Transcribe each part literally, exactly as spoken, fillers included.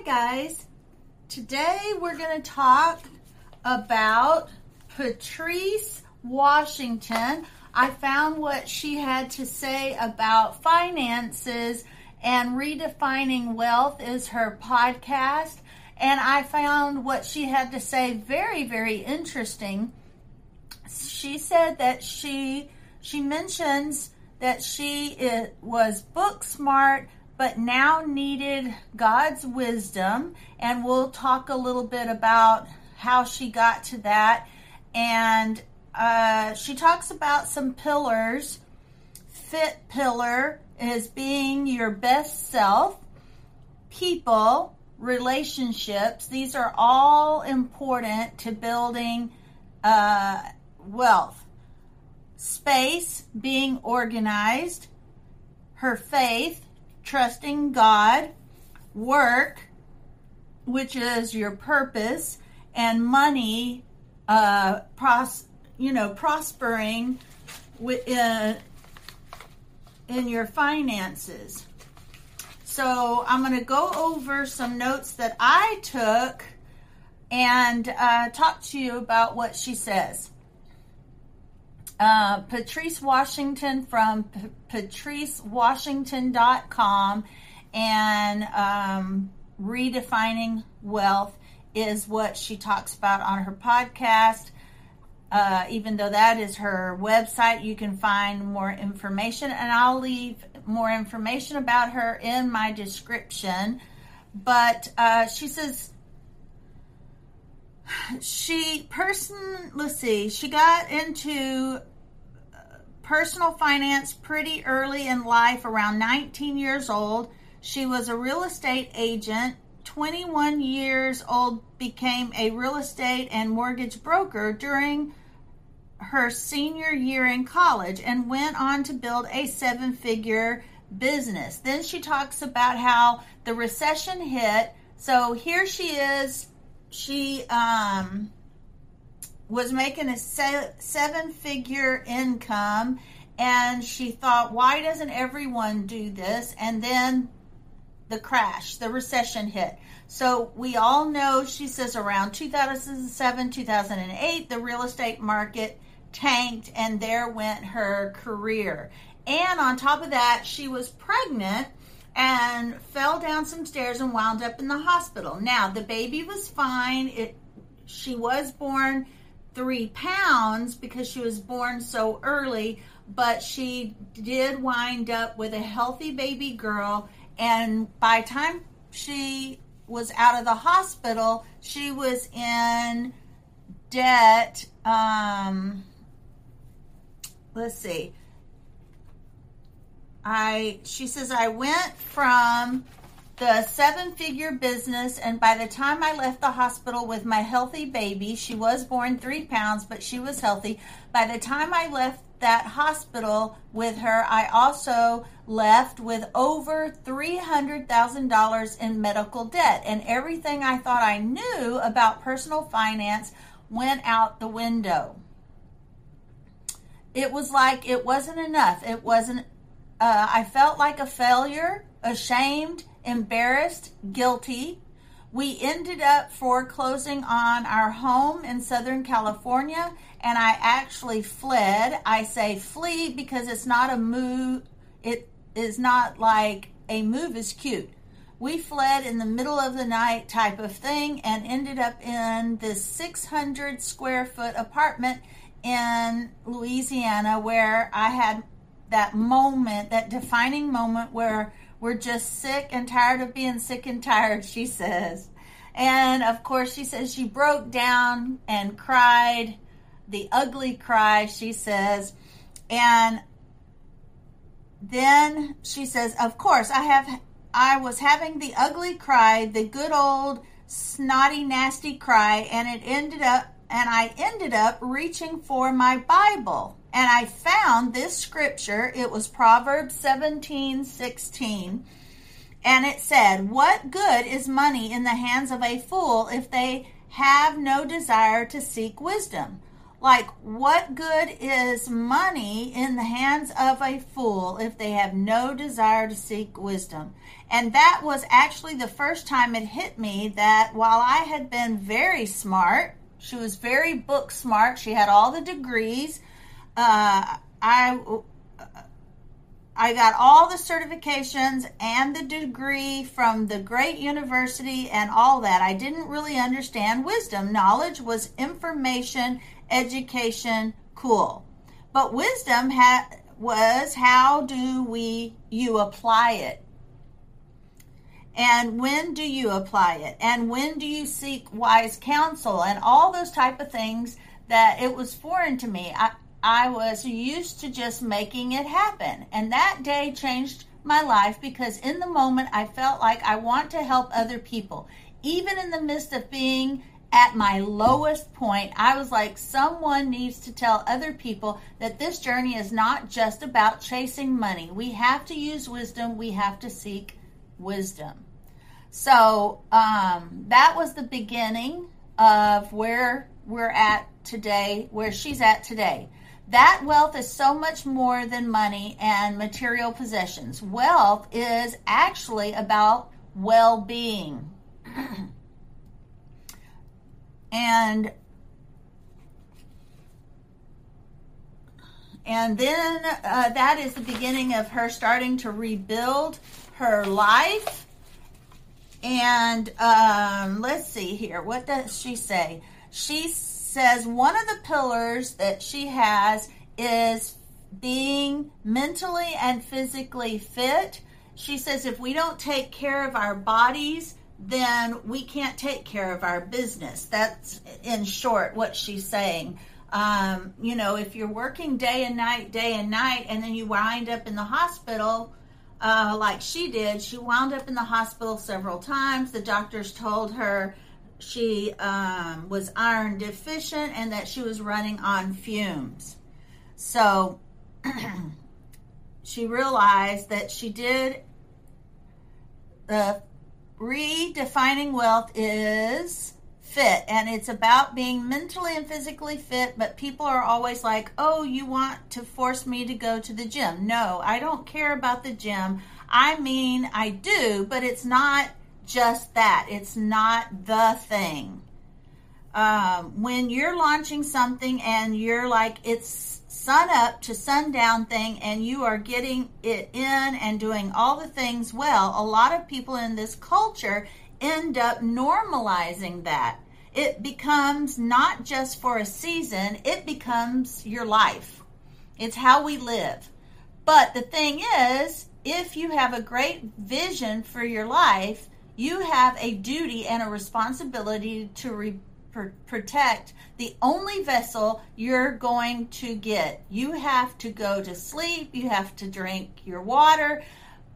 Hi guys, today we're going to talk about Patrice Washington. I found what she had to say about finances, and Redefining Wealth is her podcast, and I found what she had to say very, very interesting. She said that she, she mentions that she it, was book smart, but now needed God's wisdom, and we'll talk a little bit about how she got to that. And uh, she talks about some pillars. Fit pillar is being your best self. People, relationships, these are all important to building uh, wealth. Space, being organized. Her faith, trusting God. Work, which is your purpose, and money, uh, pros, you know, prospering within, in your finances. So I'm going to go over some notes that I took and uh, talk to you about what she says. Uh, Patrice Washington from P- patrice washington dot com, and um, Redefining Wealth is what she talks about on her podcast. Uh, even though that is her website, you can find more information, and I'll leave more information about her in my description. But uh, she says, She person, let's see, she got into personal finance pretty early in life, around nineteen years old. She was a real estate agent. twenty-one years old, became a real estate and mortgage broker during her senior year in college, and went on to build a seven-figure business. Then she talks about how the recession hit. So here she is. She um, was making a se- seven-figure income, and she thought, why doesn't everyone do this? And then the crash, the recession hit. So we all know, she says, around two thousand seven, two thousand eight, the real estate market tanked, and there went her career. And on top of that, she was pregnant and fell down some stairs and wound up in the hospital. Now, the baby was fine. It, she was born three pounds because she was born so early, but she did wind up with a healthy baby girl. And by the time she was out of the hospital, she was in debt. Um, let's see. I, she says, I went from the seven-figure business, and by the time I left the hospital with my healthy baby, she was born three pounds, but she was healthy. By the time I left that hospital with her, I also left with over three hundred thousand dollars in medical debt, and everything I thought I knew about personal finance went out the window. It was like it wasn't enough. It wasn't Uh, I felt like a failure, ashamed, embarrassed, guilty. We ended up foreclosing on our home in Southern California, and I actually fled. I say flee because it's not a move. It is not like a move is cute. We fled in the middle of the night type of thing, and ended up in this six hundred square foot apartment in Louisiana, where I had that moment, that defining moment where we're just sick and tired of being sick and tired, she says. And of course, she says she broke down and cried, the ugly cry, she says. And then she says, of course, I have, I was having the ugly cry, the good old snotty, nasty cry, and it ended up, and I ended up reaching for my Bible. And I found this scripture. It was Proverbs seventeen sixteen, and it said, what good is money in the hands of a fool if they have no desire to seek wisdom? Like, what good is money in the hands of a fool if they have no desire to seek wisdom? And that was actually the first time it hit me that while I had been very smart, she was very book smart, she had all the degrees, uh, I I got all the certifications and the degree from the great university and all that. I didn't really understand wisdom. Knowledge was information, education, cool. But wisdom ha- was how do we you apply it? And when do you apply it? And when do you seek wise counsel? And all those type of things that it was foreign to me. I, I was used to just making it happen. And that day changed my life because in the moment I felt like I want to help other people. Even in the midst of being at my lowest point, I was like, someone needs to tell other people that this journey is not just about chasing money. We have to use wisdom. We have to seek wisdom. So um, that was the beginning of where we're at today, where she's at today. That wealth is so much more than money and material possessions. Wealth is actually about well-being. and and then uh, that is the beginning of her starting to rebuild her life. And um, let's see here. What does she say? She says one of the pillars that she has is being mentally and physically fit. She says if we don't take care of our bodies, then we can't take care of our business. That's in short what she's saying. Um, you know, if you're working day and night, day and night, and then you wind up in the hospital, uh, like she did, she wound up in the hospital several times. The doctors told her she um, was iron deficient and that she was running on fumes. So she realized that she did the redefining wealth is fit, and it's about being mentally and physically fit. But people are always like, oh, you want to force me to go to the gym. No, I don't care about the gym. I mean, I do, but it's not just that. It's not the thing. Um, when you're launching something and you're like, it's sun up to sundown thing and you are getting it in and doing all the things well, a lot of people in this culture end up normalizing that. It becomes not just for a season, it becomes your life. It's how we live. But the thing is, if you have a great vision for your life, you have a duty and a responsibility to re- pr- protect the only vessel you're going to get. You have to go to sleep. You have to drink your water.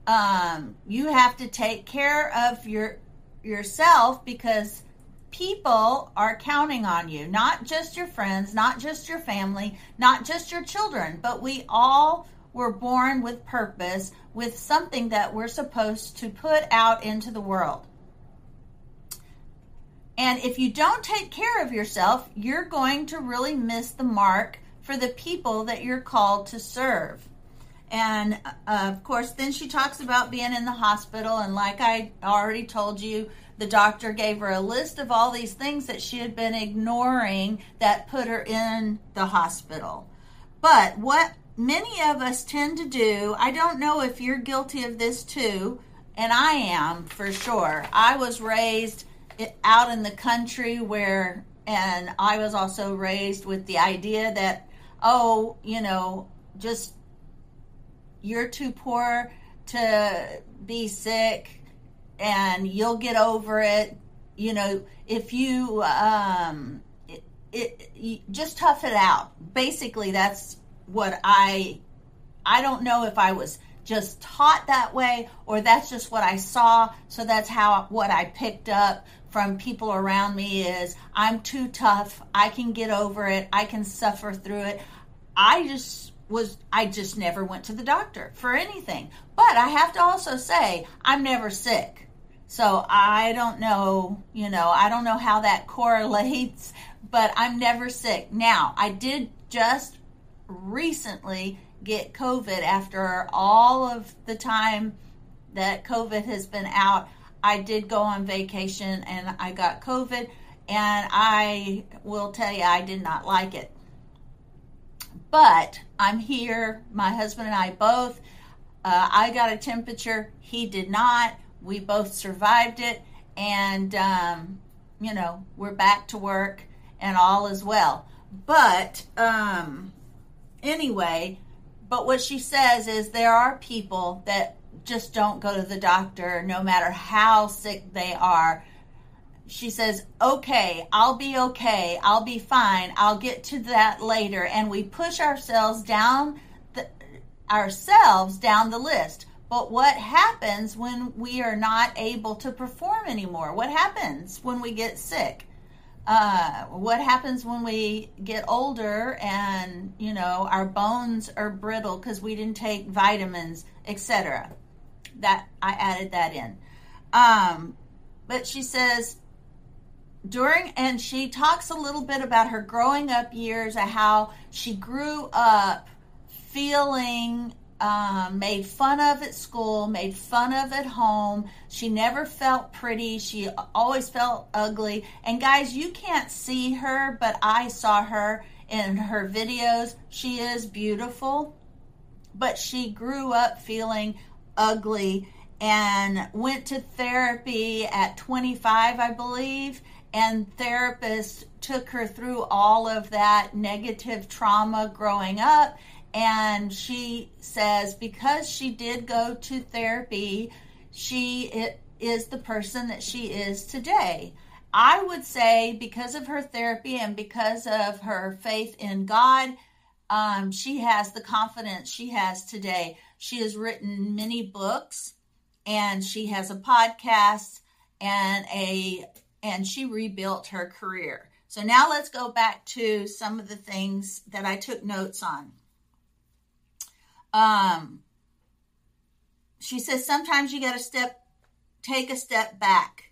Um, you have to take care of your yourself because people are counting on you. Not just your friends, not just your family, not just your children, but we all were born with purpose, with something that we're supposed to put out into the world. And if you don't take care of yourself, you're going to really miss the mark for the people that you're called to serve. And uh, of course, then she talks about being in the hospital. And like I already told you, the doctor gave her a list of all these things that she had been ignoring that put her in the hospital. But what many of us tend to do, I don't know if you're guilty of this too, and I am for sure. I was raised out in the country where, and I was also raised with the idea that, oh, you know, just you're too poor to be sick and you'll get over it. You know, if you um, it, it, you just tough it out. Basically, that's what I, I don't know if I was just taught that way or that's just what I saw. So that's how, what I picked up from people around me is I'm too tough. I can get over it. I can suffer through it. I just was, I just never went to the doctor for anything. But I have to also say I'm never sick. So I don't know, you know, I don't know how that correlates, but I'm never sick. Now, I did just recently get COVID after all of the time that COVID has been out, I did go on vacation and I got COVID, and I will tell you, I did not like it. But I'm here. My husband and I both. Uh, I got a temperature. He did not. We both survived it. And, um, you know, we're back to work and all is well. But um, anyway, but what she says is there are people that just don't go to the doctor no matter how sick they are. She says, okay, I'll be okay. I'll be fine. I'll get to that later. And we push ourselves down the, ourselves down the list. But what happens when we are not able to perform anymore? What happens when we get sick? Uh, what happens when we get older and, you know, our bones are brittle because we didn't take vitamins, et cetera? That I added that in. Um, but she says, during, and she talks a little bit about her growing up years and how she grew up feeling um, made fun of at school, made fun of at home. She never felt pretty. She always felt ugly. And guys, you can't see her, but I saw her in her videos. She is beautiful, but she grew up feeling ugly and went to therapy at twenty-five, I believe. And therapist took her through all of that negative trauma growing up. And she says because she did go to therapy, she is the person that she is today. I would say because of her therapy and because of her faith in God, um, she has the confidence she has today. She has written many books, and she has a podcast, and a and she rebuilt her career. So now let's go back to some of the things that I took notes on. Um, she says, sometimes you got to step, take a step back.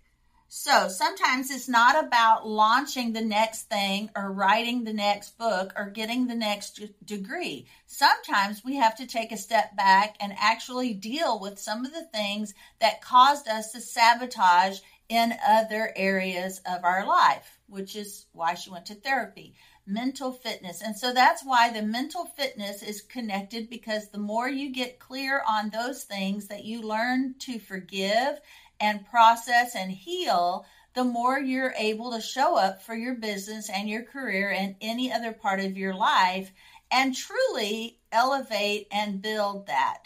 So sometimes it's not about launching the next thing or writing the next book or getting the next d- degree. Sometimes we have to take a step back and actually deal with some of the things that caused us to sabotage in other areas of our life, which is why she went to therapy. Mental fitness. And so that's why the mental fitness is connected, because the more you get clear on those things that you learn to forgive and process and heal, the more you're able to show up for your business and your career and any other part of your life and truly elevate and build that.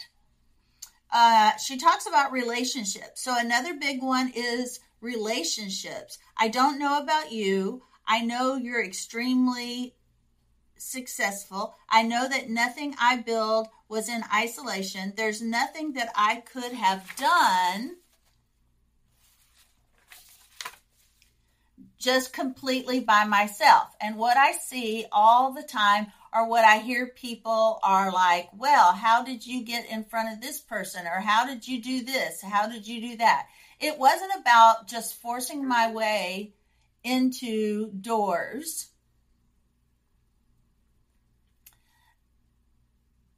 Uh, she talks about relationships. So another big one is relationships. I don't know about you. I know you're extremely successful. I know that nothing I build was in isolation. There's nothing that I could have done just completely by myself. And what I see all the time or what I hear people are like, well, how did you get in front of this person? Or how did you do this? How did you do that? It wasn't about just forcing my way into doors.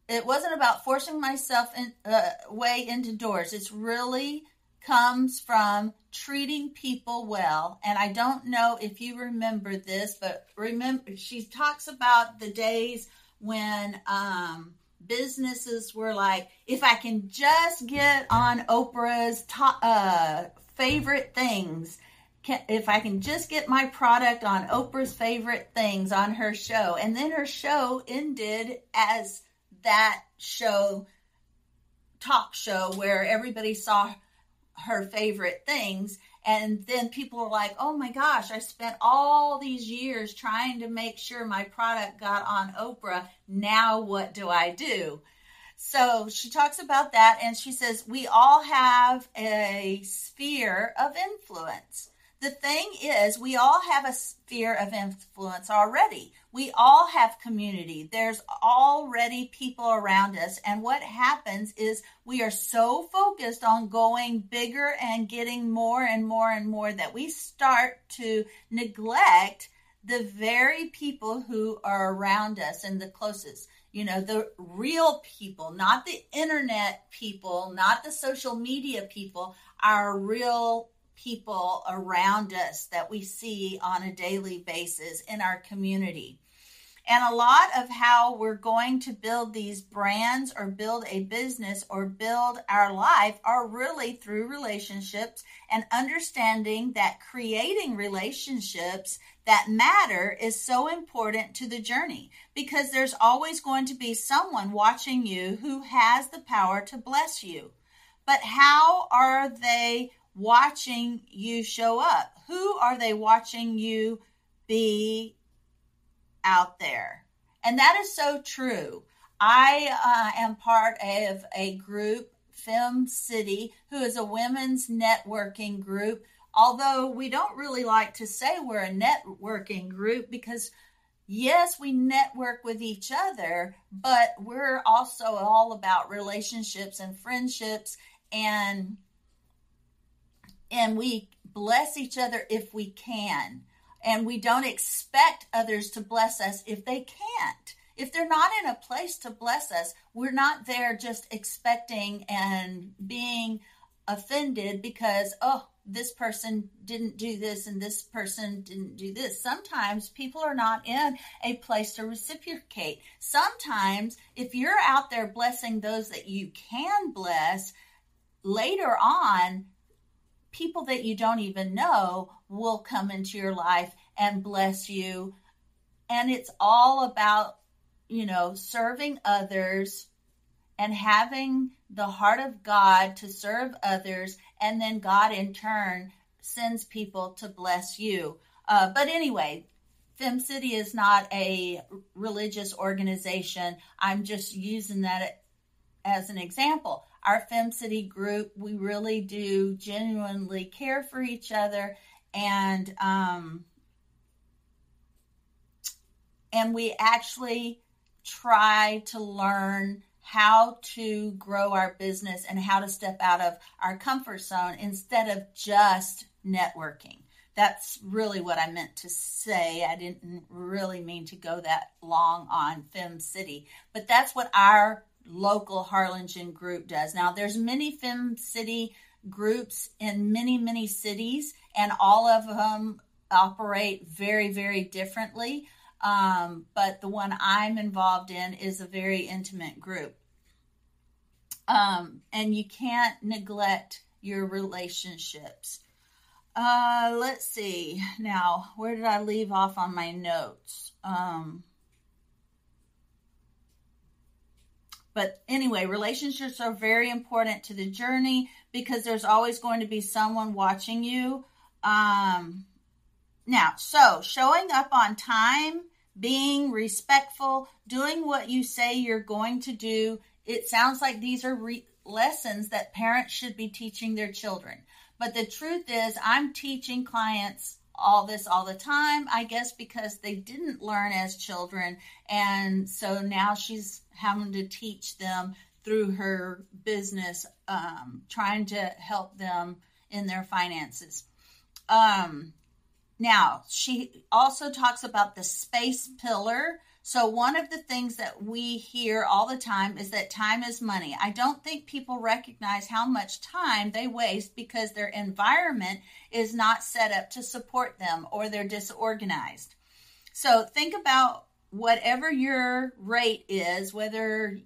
It wasn't about forcing myself in, uh, way into doors. It's really comes from treating people well. And I don't know if you remember this, but remember, she talks about the days when um, businesses were like, if I can just get on Oprah's top, uh, favorite things, if I can just get my product on Oprah's favorite things on her show. And then her show ended as that show, talk show, where everybody saw her favorite things. And then people were like, oh my gosh, I spent all these years trying to make sure my product got on Oprah. Now what do I do? So she talks about that. And she says, we all have a sphere of influence. The thing is, we all have a sphere of influence already. We all have community. There's already people around us. And what happens is we are so focused on going bigger and getting more and more and more that we start to neglect the very people who are around us and the closest. You know, the real people, not the internet people, not the social media people, our real people around us that we see on a daily basis in our community. And a lot of how we're going to build these brands or build a business or build our life are really through relationships and understanding that creating relationships that matter is so important to the journey, because there's always going to be someone watching you who has the power to bless you. But how are they watching you show up? Who are they watching you be out there? And that is so true. I uh, am part of a group, Fem City, who is a women's networking group. Although we don't really like to say we're a networking group, because yes, we network with each other, but we're also all about relationships and friendships, and and we bless each other if we can. And we don't expect others to bless us if they can't. If they're not in a place to bless us, we're not there just expecting and being offended because, oh, this person didn't do this and this person didn't do this. Sometimes people are not in a place to reciprocate. Sometimes if you're out there blessing those that you can bless, later on, people that you don't even know will come into your life and bless you. And it's all about, you know, serving others and having the heart of God to serve others. And then God in turn sends people to bless you. Uh, but anyway, Fem City is not a religious organization. I'm just using that as an example. Our Fem City group, we really do genuinely care for each other, and um, and we actually try to learn how to grow our business and how to step out of our comfort zone instead of just networking. That's really what I meant to say. I didn't really mean to go that long on Fem City, but that's what our local Harlingen group does. Now, there's many Fem City groups in many, many cities, and all of them operate very, very differently. Um, but the one I'm involved in is a very intimate group. Um, and you can't neglect your relationships. Uh, let's see. Now, where did I leave off on my notes? Um, But anyway, relationships are very important to the journey, because there's always going to be someone watching you. Um, now, so showing up on time, being respectful, doing what you say you're going to do. It sounds like these are re- lessons that parents should be teaching their children. But the truth is, I'm teaching clients all this all the time, I guess, because they didn't learn as children. And so now she's having to teach them through her business, um, trying to help them in their finances. Um, now, she also talks about the space pillar. So one of the things that we hear all the time is that time is money. I don't think people recognize how much time they waste because their environment is not set up to support them, or they're disorganized. So think about whatever your rate is, whether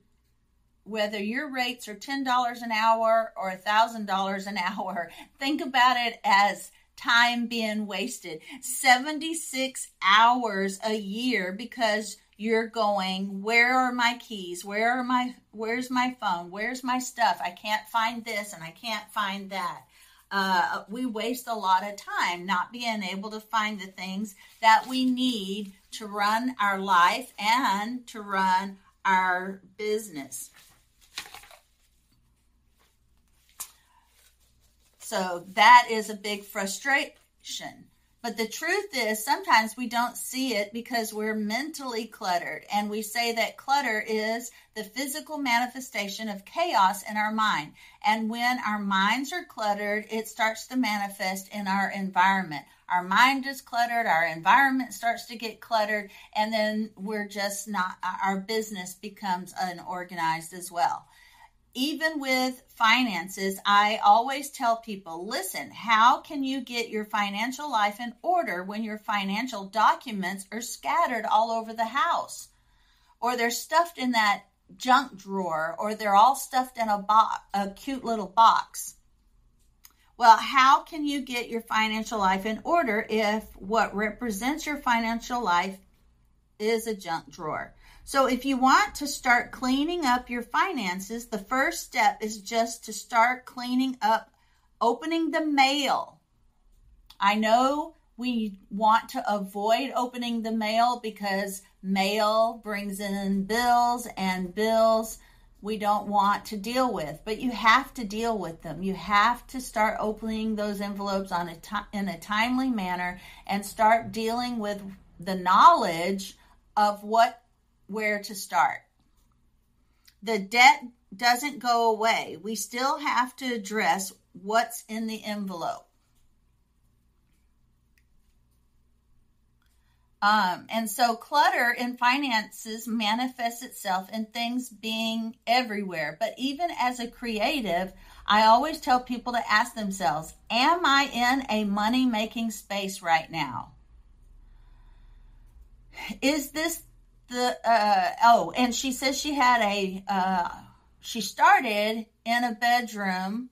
whether your rates are ten dollars an hour or one thousand dollars an hour, think about it as time being wasted. seventy-six hours a year, because you're going, where are my keys? Where are my, where's my phone? Where's my stuff? I can't find this and I can't find that. Uh, we waste a lot of time not being able to find the things that we need to run our life and to run our business. So that is a big frustration. But the truth is, sometimes we don't see it because we're mentally cluttered. And we say that clutter is the physical manifestation of chaos in our mind. And when our minds are cluttered, it starts to manifest in our environment. Our mind is cluttered, our environment starts to get cluttered, and then we're just not, our business becomes unorganized as well. Even with finances, I always tell people, listen, how can you get your financial life in order when your financial documents are scattered all over the house? Or they're stuffed in that junk drawer, or they're all stuffed in a box, a cute little box. Well, how can you get your financial life in order if what represents your financial life is a junk drawer? So if you want to start cleaning up your finances, the first step is just to start cleaning up, opening the mail. I know we want to avoid opening the mail because mail brings in bills, and bills we don't want to deal with, but you have to deal with them. You have to start opening those envelopes on a t- in a timely manner and start dealing with the knowledge of what where to start. The debt doesn't go away. We still have to address what's in the envelope. Um, and so clutter in finances manifests itself in things being everywhere. But even as a creative, I always tell people to ask themselves, am I in a money-making space right now? Is this The, uh, oh, and she says she had a, uh, she started in a bedroom.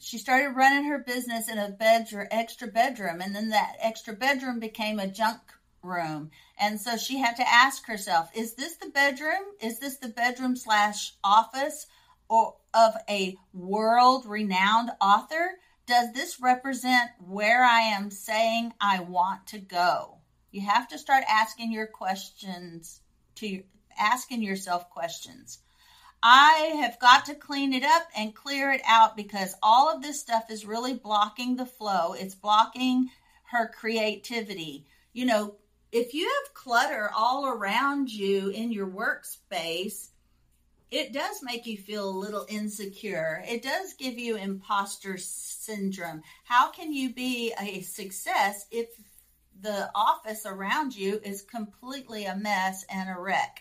She started running her business in a bedroom, extra bedroom. And then that extra bedroom became a junk room. And so she had to ask herself, is this the bedroom? Is this the bedroom slash office or of a world-renowned author? Does this represent where I am saying I want to go? You have to start asking your questions, to asking yourself questions. I have got to clean it up and clear it out because all of this stuff is really blocking the flow. It's blocking her creativity. You know, if you have clutter all around you in your workspace, it does make you feel a little insecure. It does give you imposter syndrome. How can you be a success if the office around you is completely a mess and a wreck?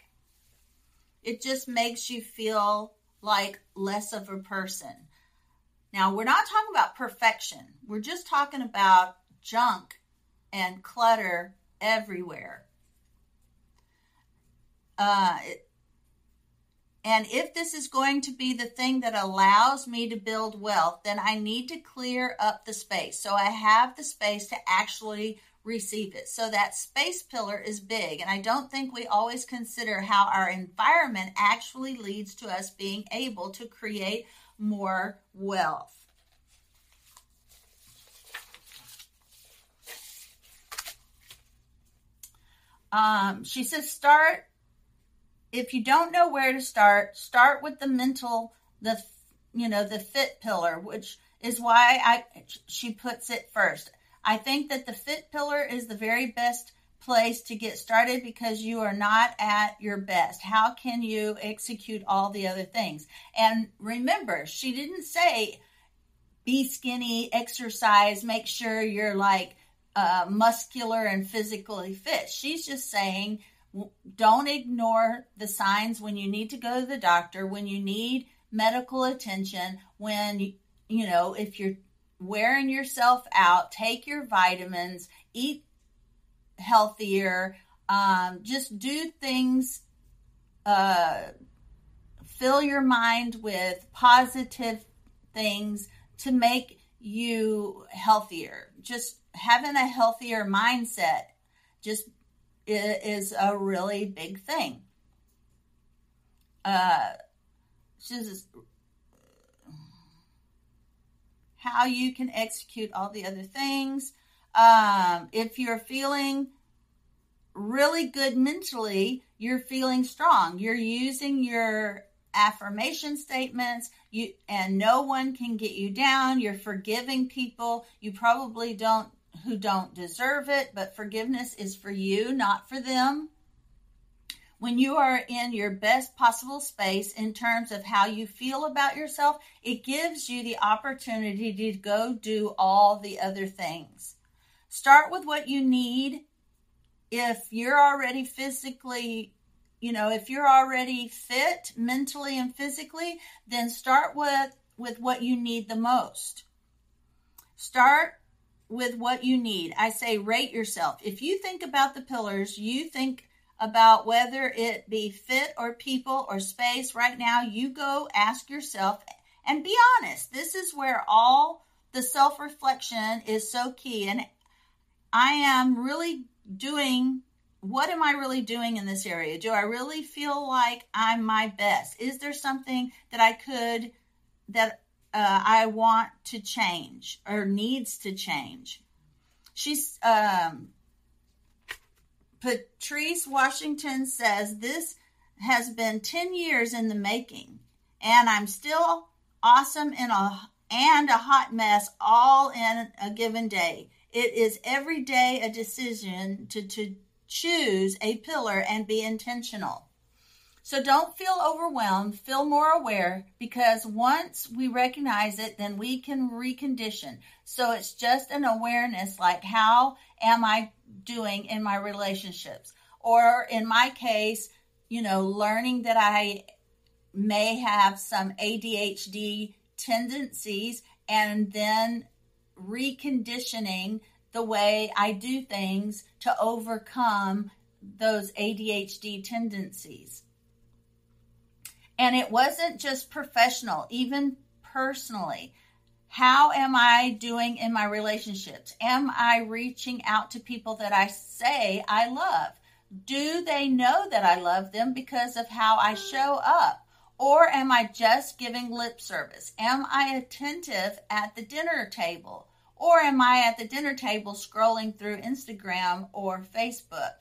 It just makes you feel like less of a person. Now, we're not talking about perfection. We're just talking about junk and clutter everywhere. Uh, and if this is going to be the thing that allows me to build wealth, then I need to clear up the space. So I have the space to actually receive it. So that space pillar is big. And I don't think we always consider how our environment actually leads to us being able to create more wealth. Um, she says, start, if you don't know where to start, start with the mental, the, you know, the fit pillar, which is why I, she puts it first. I think that the fit pillar is the very best place to get started because you are not at your best. How can you execute all the other things? And remember, she didn't say be skinny, exercise, make sure you're like uh, muscular and physically fit. She's just saying don't ignore the signs when you need to go to the doctor, when you need medical attention, when, you know, if you're wearing yourself out, take your vitamins, eat healthier, um, just do things, uh, fill your mind with positive things to make you healthier. Just having a healthier mindset just is a really big thing. Uh, just how you can execute all the other things. Um, if you're feeling really good mentally, you're feeling strong. You're using your affirmation statements, you, and no one can get you down. You're forgiving people. You probably don't, who don't deserve it, but forgiveness is for you, not for them. When you are in your best possible space in terms of how you feel about yourself, it gives you the opportunity to go do all the other things. Start with what you need. If you're already physically, you know, if you're already fit mentally and physically, then start with, with what you need the most. Start with what you need. I say rate yourself. If you think about the pillars, you think about whether it be fit or people or space right now, you go ask yourself and be honest. This is where all the self-reflection is so key. And I am really doing, what am I really doing in this area? Do I really feel like I'm my best? Is there something that I could, that uh, I want to change or needs to change? She's, um, Patrice Washington says, this has been ten years in the making, and I'm still awesome in a, and a hot mess all in a given day. It is every day a decision to, to choose a pillar and be intentional. So don't feel overwhelmed, feel more aware, because once we recognize it, then we can recondition. So it's just an awareness, like how am I doing in my relationships? Or in my case, you know, learning that I may have some A D H D tendencies and then reconditioning the way I do things to overcome those A D H D tendencies. And it wasn't just professional, even personally. How am I doing in my relationships? Am I reaching out to people that I say I love? Do they know that I love them because of how I show up? Or am I just giving lip service? Am I attentive at the dinner table? Or am I at the dinner table scrolling through Instagram or Facebook?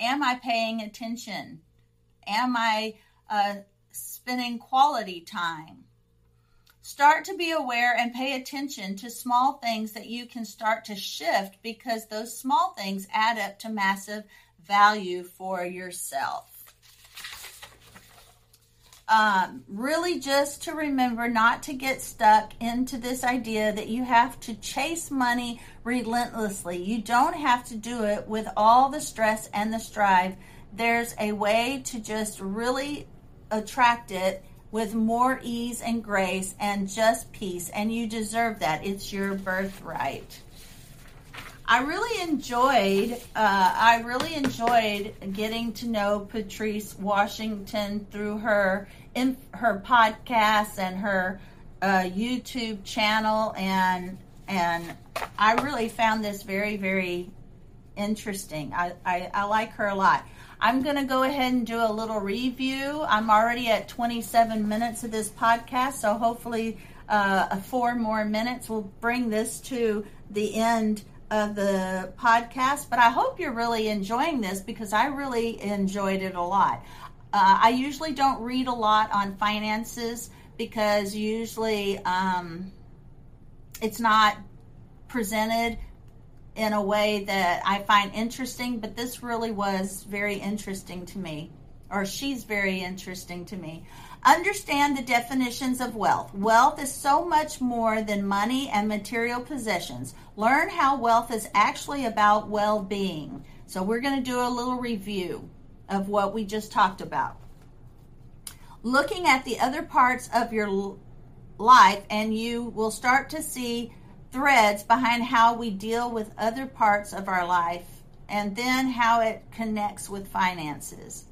Am I paying attention? Am I uh, spending quality time? Start to be aware and pay attention to small things that you can start to shift, because those small things add up to massive value for yourself. Um, really just to remember not to get stuck into this idea that you have to chase money relentlessly. You don't have to do it with all the stress and the strive. There's a way to just really attract it with more ease and grace and just peace. And you deserve that. It's your birthright. I really enjoyed, uh, I really enjoyed getting to know Patrice Washington through her, in, her podcasts and her uh, YouTube channel. And, and I really found this very, very interesting. I, I, I like her a lot. I'm going to go ahead and do a little review. I'm already at twenty-seven minutes of this podcast, so hopefully uh, four more minutes will bring this to the end of the podcast. But I hope you're really enjoying this, because I really enjoyed it a lot. Uh, I usually don't read a lot on finances, because usually um, it's not presented in a way that I find interesting, but this really was very interesting to me, or she's very interesting to me. Understand the definitions of wealth. Wealth is so much more than money and material possessions. Learn how wealth is actually about well-being. So we're going to do a little review of what we just talked about. Looking at the other parts of your life, and you will start to see threads behind how we deal with other parts of our life, and then how it connects with finances.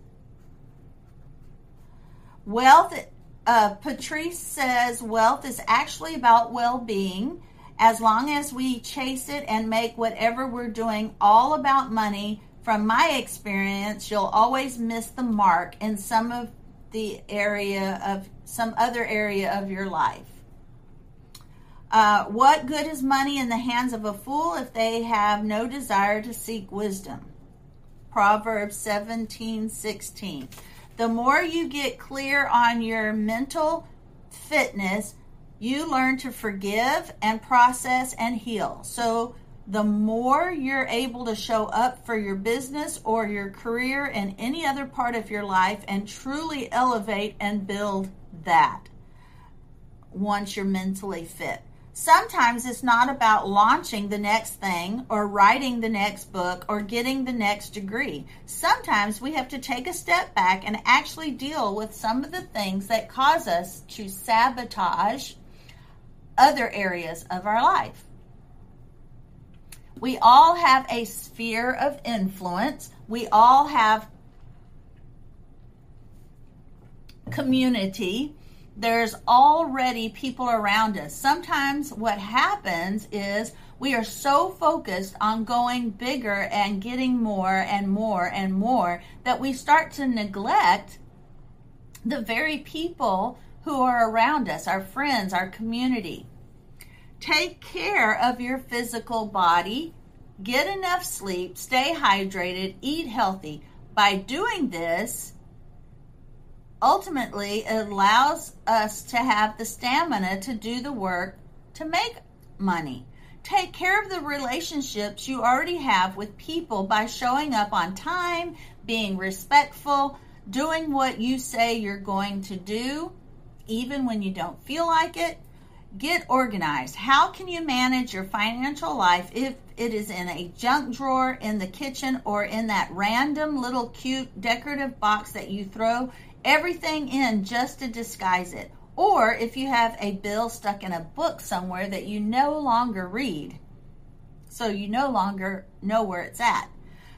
Wealth, uh, Patrice says, wealth is actually about well-being. As long as we chase it and make whatever we're doing all about money, from my experience, you'll always miss the mark in some of the area of some other area of your life. Uh, what good is money in the hands of a fool if they have no desire to seek wisdom? Proverbs seventeen sixteen. The more you get clear on your mental fitness, you learn to forgive and process and heal. So the more you're able to show up for your business or your career and any other part of your life and truly elevate and build that once you're mentally fit. Sometimes it's not about launching the next thing or writing the next book or getting the next degree. Sometimes we have to take a step back and actually deal with some of the things that cause us to sabotage other areas of our life. We all have a sphere of influence. We all have community. There's already people around us. Sometimes what happens is we are so focused on going bigger and getting more and more and more that we start to neglect the very people who are around us, our friends, our community. Take care of your physical body. Get enough sleep. Stay hydrated. Eat healthy. By doing this, ultimately, it allows us to have the stamina to do the work to make money. Take care of the relationships you already have with people by showing up on time, being respectful, doing what you say you're going to do, even when you don't feel like it. Get organized. How can you manage your financial life if it is in a junk drawer in the kitchen or in that random little cute decorative box that you throw everything in just to disguise it? Or if you have a bill stuck in a book somewhere that you no longer read, so you no longer know where it's at.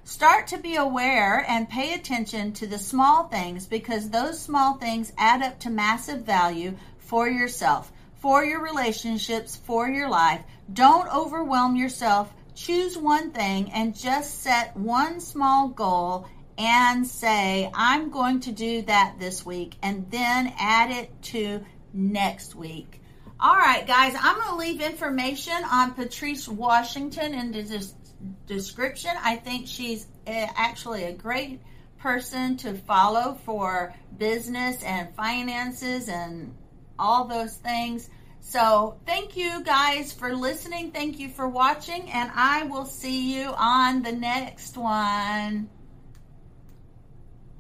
Start to be aware and pay attention to the small things, because those small things add up to massive value for yourself, for your relationships, for your life. Don't overwhelm yourself. Choose one thing and just set one small goal and say, I'm going to do that this week, and then add it to next week. All right, guys, I'm going to leave information on Patrice Washington in the des- description. I think she's actually a great person to follow for business and finances and all those things. So thank you guys for listening. Thank you for watching, and I will see you on the next one.